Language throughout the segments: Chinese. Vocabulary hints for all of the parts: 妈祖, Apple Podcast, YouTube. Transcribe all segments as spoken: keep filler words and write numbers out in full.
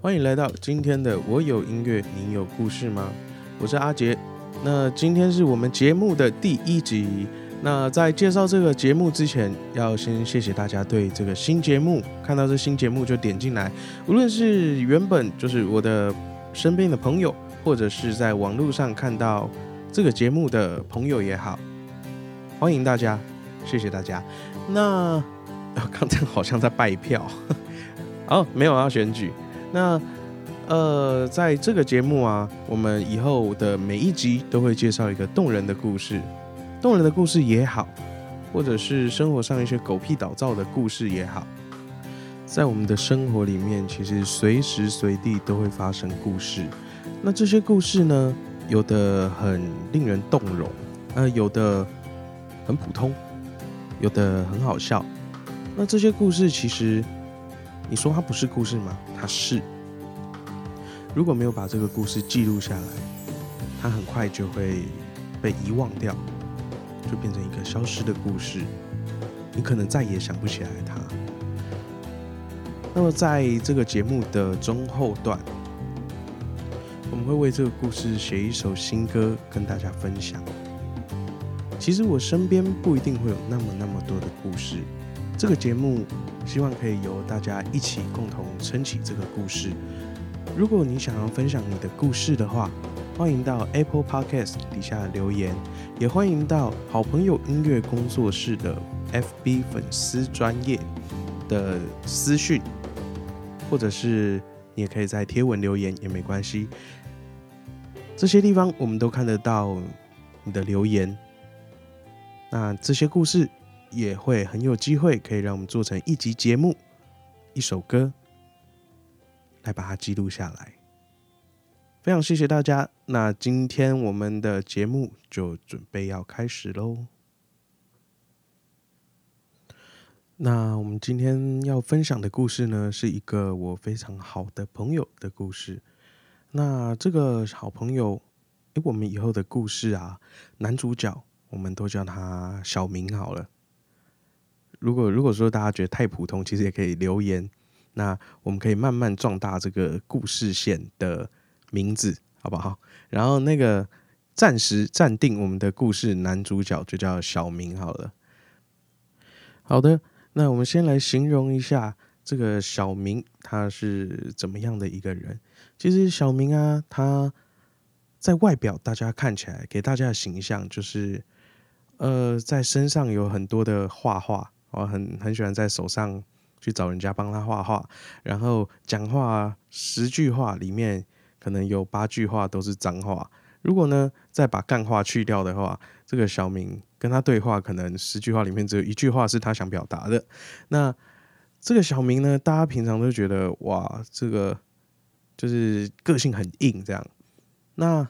欢迎来到今天的我有音乐您有故事吗？我是阿杰。那今天是我们节目的第一集，那在介绍这个节目之前，要先谢谢大家对这个新节目，看到这新节目就点进来，无论是原本就是我的身边的朋友，或者是在网络上看到这个节目的朋友也好，欢迎大家，谢谢大家。那刚才好像在拜票好，没有要选举。那呃，在这个节目啊，我们以后的每一集都会介绍一个动人的故事，动人的故事也好，或者是生活上一些狗屁倒灶的故事也好，在我们的生活里面，其实随时随地都会发生故事。那这些故事呢，有的很令人动容，呃，有的很普通，有的很好笑。那这些故事其实，你说它不是故事吗？它是。如果没有把这个故事记录下来，它很快就会被遗忘掉，就变成一个消失的故事，你可能再也想不起来它。那么在这个节目的中后段，我们会为这个故事写一首新歌跟大家分享。其实我身边不一定会有那么那么多的故事，这个节目希望可以由大家一起共同撑起这个故事。如果你想要分享你的故事的话，欢迎到 Apple Podcast 底下留言，也欢迎到好朋友音乐工作室的 F B 粉丝专页的私讯，或者是你也可以在贴文留言也没关系，这些地方我们都看得到你的留言。那这些故事也会很有机会可以让我们做成一集节目，一首歌来把它记录下来。非常谢谢大家，那今天我们的节目就准备要开始咯。那我们今天要分享的故事呢，是一个我非常好的朋友的故事。那这个好朋友，欸，我们以后的故事啊，男主角我们都叫他小明好了。如果如果说大家觉得太普通，其实也可以留言，那我们可以慢慢壮大这个故事线的名字，好不好？然后那个暂时暂定我们的故事男主角就叫小明好了。好的，那我们先来形容一下这个小明他是怎么样的一个人。其实小明啊，他在外表大家看起来给大家的形象就是呃，在身上有很多的画画，我很很喜欢在手上去找人家帮他画画，然后讲话十句话里面可能有八句话都是脏话，如果呢再把干话去掉的话，这个小明跟他对话可能十句话里面只有一句话是他想表达的。那这个小明呢，大家平常都觉得哇，这个就是个性很硬这样。那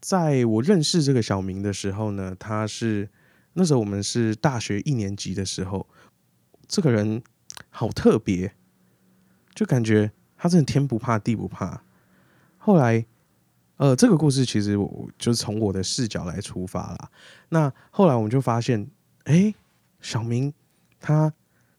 在我认识这个小明的时候呢，他是那时候我们是大学一年级的时候，这个人好特别，就感觉他真的天不怕地不怕。后来呃，这个故事其实我就是从我的视角来出发啦。那后来我们就发现，哎，小明他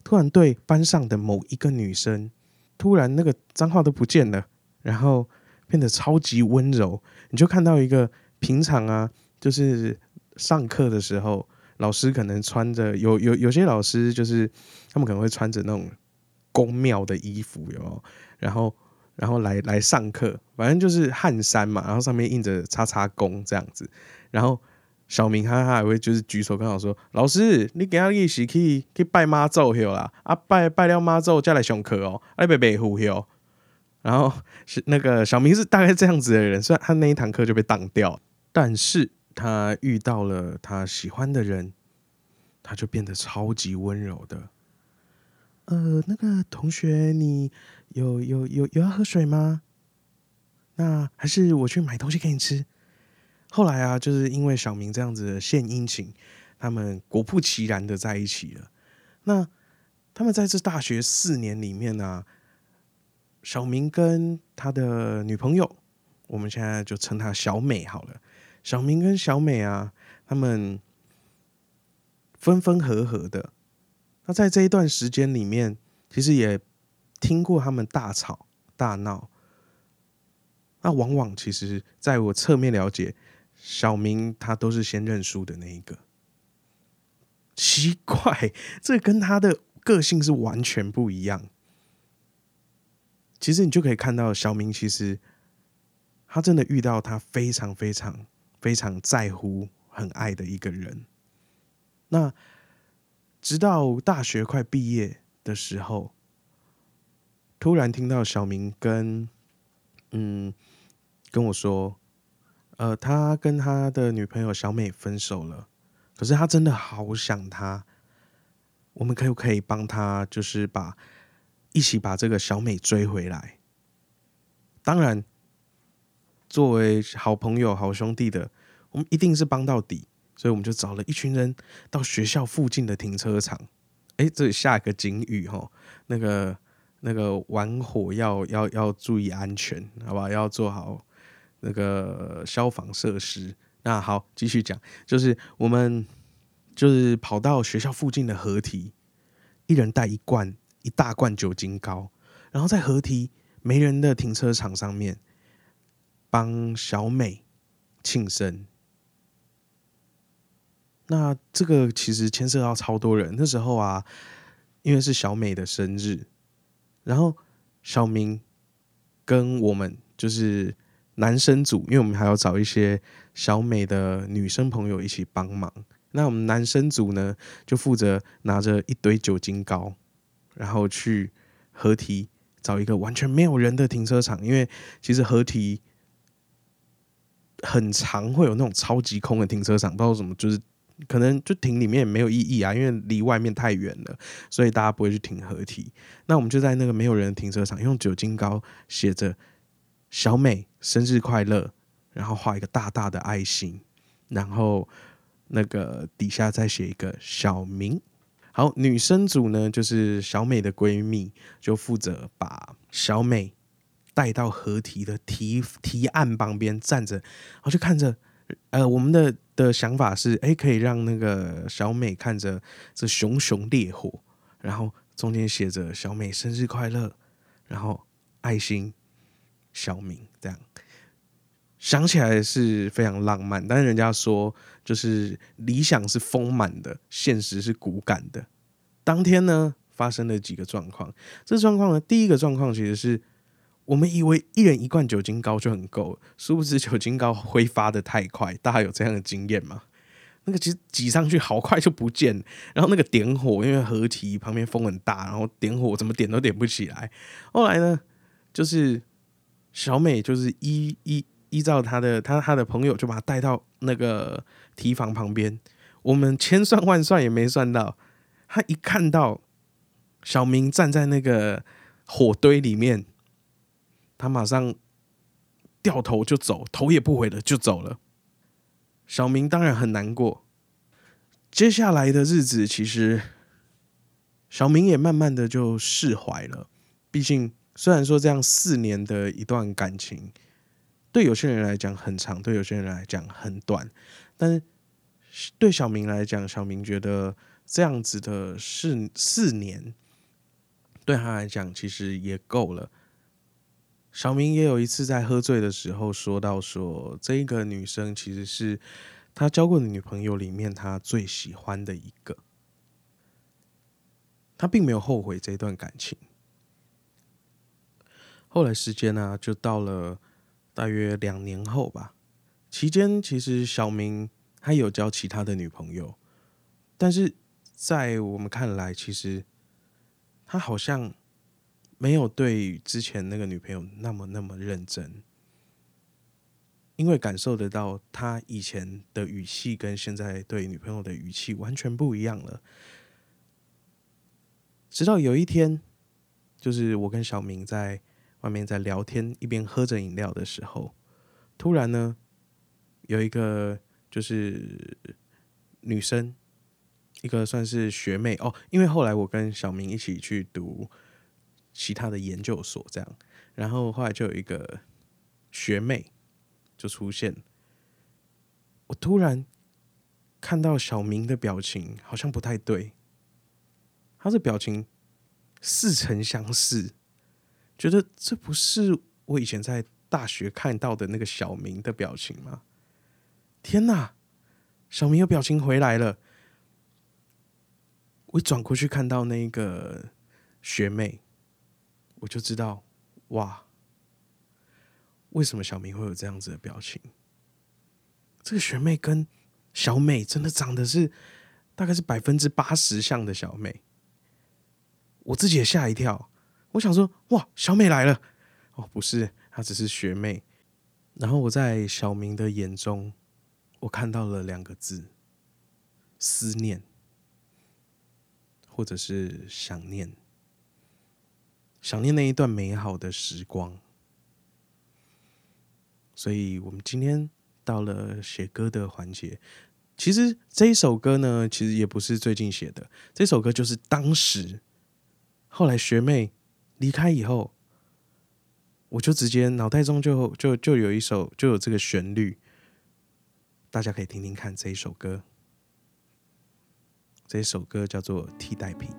突然对班上的某一个女生，突然那个脏话都不见了，然后变得超级温柔。你就看到一个平常啊，就是上课的时候，老师可能穿着有有有些老师就是他们可能会穿着那种宫庙的衣服，有没有？然后。然后 来, 来上课，反正就是汗衫嘛，然后上面印着叉叉弓这样子。然后小明他还会就是举手跟老师说：“老师，你今天是去去拜妈祖去啦？啊拜拜了妈祖才来上课哦，啊你别白胡去哦。”然后那个小明是大概这样子的人，虽然他那一堂课就被当掉，但是他遇到了他喜欢的人，他就变得超级温柔的。呃，那个同学，你有有有有要喝水吗？那还是我去买东西给你吃。后来啊，就是因为小明这样子的献殷勤，他们果不其然的在一起了。那他们在这大学四年里面啊，小明跟他的女朋友，我们现在就称她小美好了。小明跟小美啊，他们分分合合的。那在这一段时间里面，其实也听过他们大吵大闹。那往往其实在我侧面了解，小明他都是先认输的那一个。奇怪，这跟他的个性是完全不一样。其实你就可以看到，小明其实他真的遇到他非常非常非常在乎、很爱的一个人。那直到大学快毕业的时候，突然听到小明跟嗯跟我说，呃，他跟他的女朋友小美分手了，可是他真的好想她，我们可不可以帮他，就是把一起把这个小美追回来？当然，作为好朋友、好兄弟的，我们一定是帮到底。所以我们就找了一群人到学校附近的停车场，哎，这里下一个警语吼，那个那个玩火要要要注意安全，好不好？要做好那个消防设施。那好，继续讲，就是我们就是跑到学校附近的河堤，一人带一罐一大罐酒精膏，然后在河堤没人的停车场上面帮小美庆生。那这个其实牵涉到超多人，那时候啊，因为是小美的生日，然后小明跟我们就是男生组，因为我们还要找一些小美的女生朋友一起帮忙。那我们男生组呢，就负责拿着一堆酒精膏，然后去河堤找一个完全没有人的停车场，因为其实河堤很常会有那种超级空的停车场，不知道怎么就是。可能就停里面也没有意义啊，因为离外面太远了，所以大家不会去停河堤。那我们就在那个没有人的停车场用酒精膏写着“小美生日快乐”，然后画一个大大的爱心，然后那个底下再写一个小明。好，女生组呢就是小美的闺蜜，就负责把小美带到河堤的堤堤岸旁边站着，然后就看着。呃，我们的的想法是，哎，可以让那个小美看着这熊熊烈火，然后中间写着“小美生日快乐”，然后爱心小明这样，想起来是非常浪漫。但是人家说，就是理想是丰满的，现实是骨感的。当天呢，发生了几个状况。这状况呢，第一个状况其实是。我们以为一人一罐酒精膏就很够，殊不知酒精膏挥发的太快，大家有这样的经验吗？那个其实挤上去好快就不见了，然后那个点火，因为河堤旁边风很大，然后点火怎么点都点不起来。后来呢，就是小美就是依依依照她的她她的朋友就把她带到那个堤防旁边，我们千算万算也没算到，她一看到小明站在那个火堆里面。他马上掉头就走，头也不回的就走了。小明当然很难过。接下来的日子，其实小明也慢慢的就释怀了。毕竟，虽然说这样四年的一段感情，对有些人来讲很长，对有些人来讲很短，但是对小明来讲，小明觉得这样子的四四年，对他来讲其实也够了。小明也有一次在喝醉的时候说到说，这个女生其实是他交过的女朋友里面他最喜欢的一个，他并没有后悔这段感情。后来时间呢、啊，就到了大约两年后吧，期间其实小明他有交其他的女朋友，但是在我们看来，其实他好像。没有对之前那个女朋友那么那么认真，因为感受得到他以前的语气跟现在对女朋友的语气完全不一样了。直到有一天，就是我跟小明在外面在聊天，一边喝着饮料的时候，突然呢，有一个就是女生，一个算是学妹哦，因为后来我跟小明一起去读。其他的研究所这样，然后后来就有一个学妹就出现，我突然看到小明的表情好像不太对，他的表情似曾相识，觉得这不是我以前在大学看到的那个小明的表情吗？天哪，小明有表情回来了！我一转过去看到那个学妹，我就知道，哇，为什么小明会有这样子的表情？这个学妹跟小美真的长得是大概是百分之八十像的小美，我自己也吓一跳。我想说，哇，小美来了！哦，不是，她只是学妹。然后我在小明的眼中，我看到了两个字：思念。或者是想念，想念那一段美好的时光。所以我们今天到了写歌的环节。其实这一首歌呢，其实也不是最近写的，这首歌就是当时后来学妹离开以后，我就直接脑袋中就就就有一首就有这个旋律，大家可以听听看这一首歌。这首歌叫做《替代品》。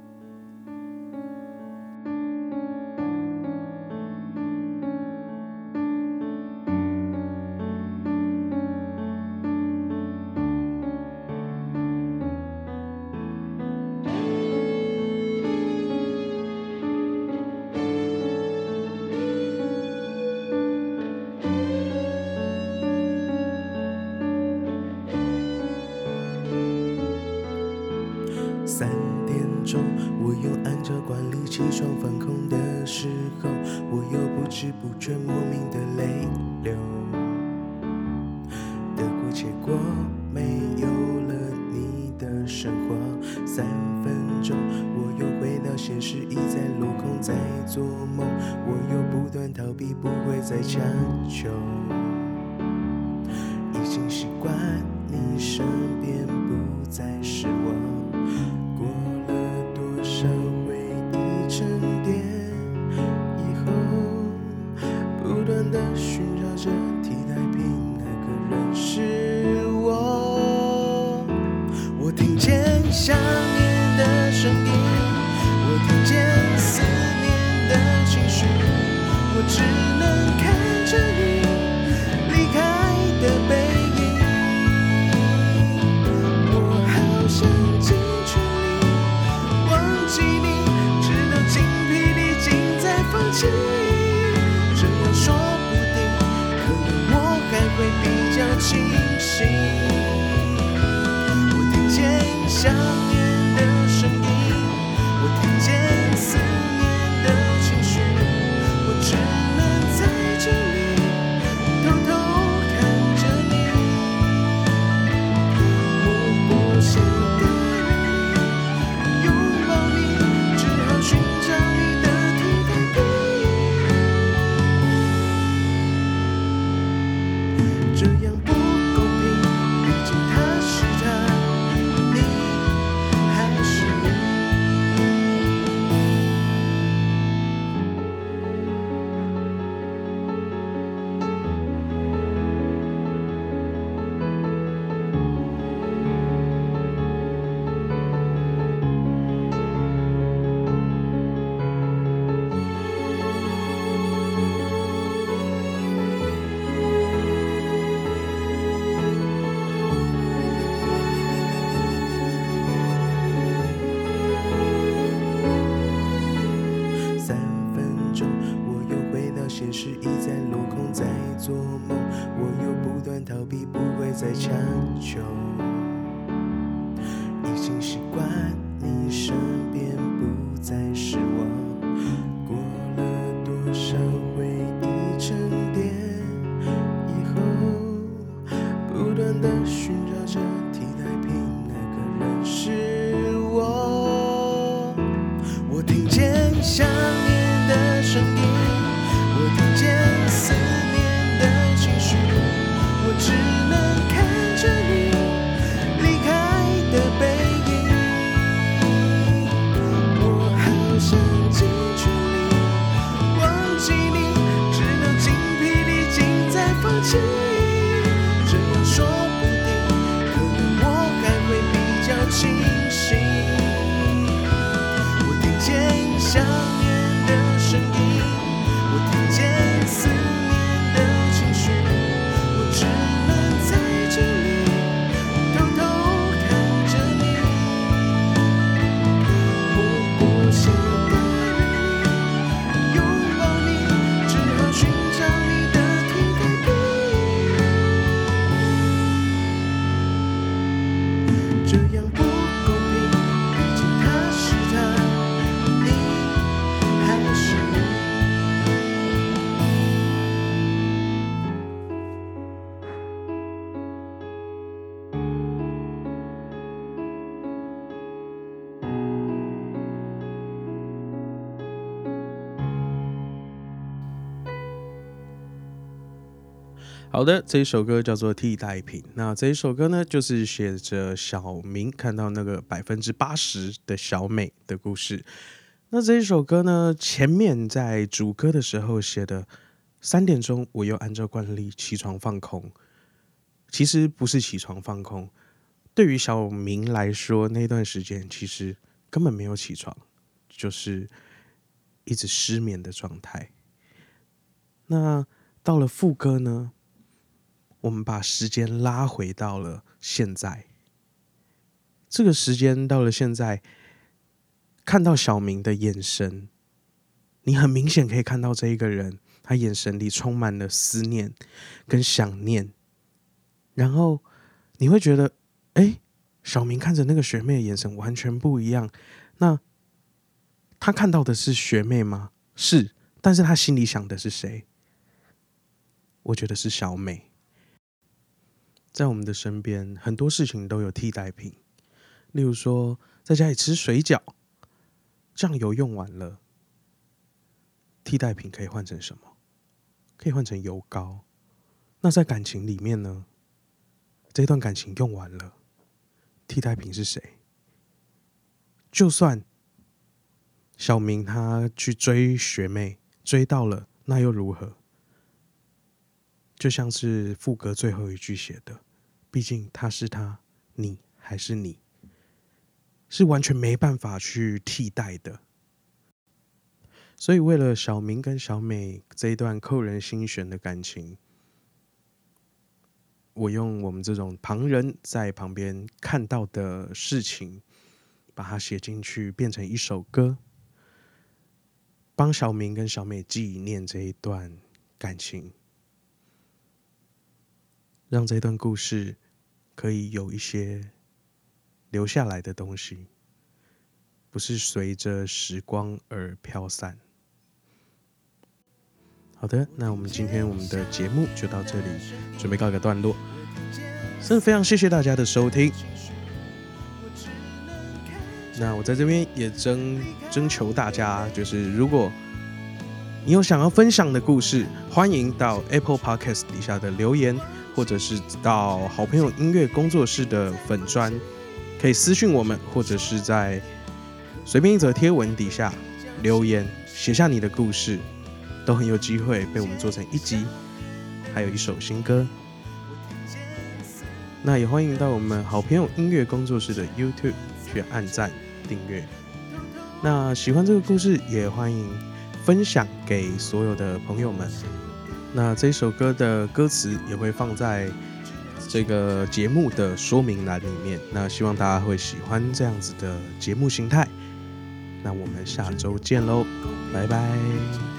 三点钟我又按照惯例起床，放空的时候我又不知不觉莫名的泪流，得过且过，没有了你的生活。三分钟我又回到现实，一再落空在做梦，我又不断逃避，不会再强求，已经习惯你身边不再是我。社会一沉淀以后，不断地寻找着替代品，那个人是我。我听见想念的声音，我听见思念的情绪，我只能看着你离开的背影。我好想进去只到精疲力尽再放弃，这样说不定可能我还会比较清醒。我听见想念的声音，我听见思念的情绪，我只能在这里偷偷看着你。我不想想念的声音。好的，这一首歌叫做替代品。那这一首歌呢，就是写着小明看到那个 百分之八十 的小美的故事。那这一首歌呢，前面在主歌的时候写的三点钟我又按照惯例起床放空，其实不是起床放空，对于小明来说那段时间其实根本没有起床，就是一直失眠的状态。那到了副歌呢，我们把时间拉回到了现在，这个时间到了现在，看到小明的眼神，你很明显可以看到这一个人，他眼神里充满了思念跟想念，然后你会觉得，哎，小明看着那个学妹的眼神完全不一样。那他看到的是学妹吗？是，但是他心里想的是谁？我觉得是小美。在我们的身边，很多事情都有替代品，例如说，在家里吃水饺，酱油用完了，替代品可以换成什么？可以换成油膏。那在感情里面呢？这段感情用完了，替代品是谁？就算小明他去追学妹，追到了，那又如何？就像是副歌最后一句写的，毕竟他是他，你还是你，是完全没办法去替代的。所以为了小明跟小美这一段扣人心弦的感情，我用我们这种旁人在旁边看到的事情，把它写进去，变成一首歌，帮小明跟小美纪念这一段感情，让这段故事可以有一些留下来的东西，不是随着时光而飘散。好的，那我们今天我们的节目就到这里，准备告一个段落。真的非常谢谢大家的收听。那我在这边也征征求大家，就是如果你有想要分享的故事，欢迎到 Apple Podcast 底下的留言，或者是到好朋友音乐工作室的粉专，可以私讯我们，或者是在随便一则贴文底下留言，写下你的故事。都很有机会被我们做成一集，还有一首新歌。那也欢迎到我们好朋友音乐工作室的 YouTube 去按赞订阅。那喜欢这个故事也欢迎分享给所有的朋友们。那这首歌的歌词也会放在这个节目的说明栏里面，那希望大家会喜欢这样子的节目形态。那我们下周见咯，拜拜。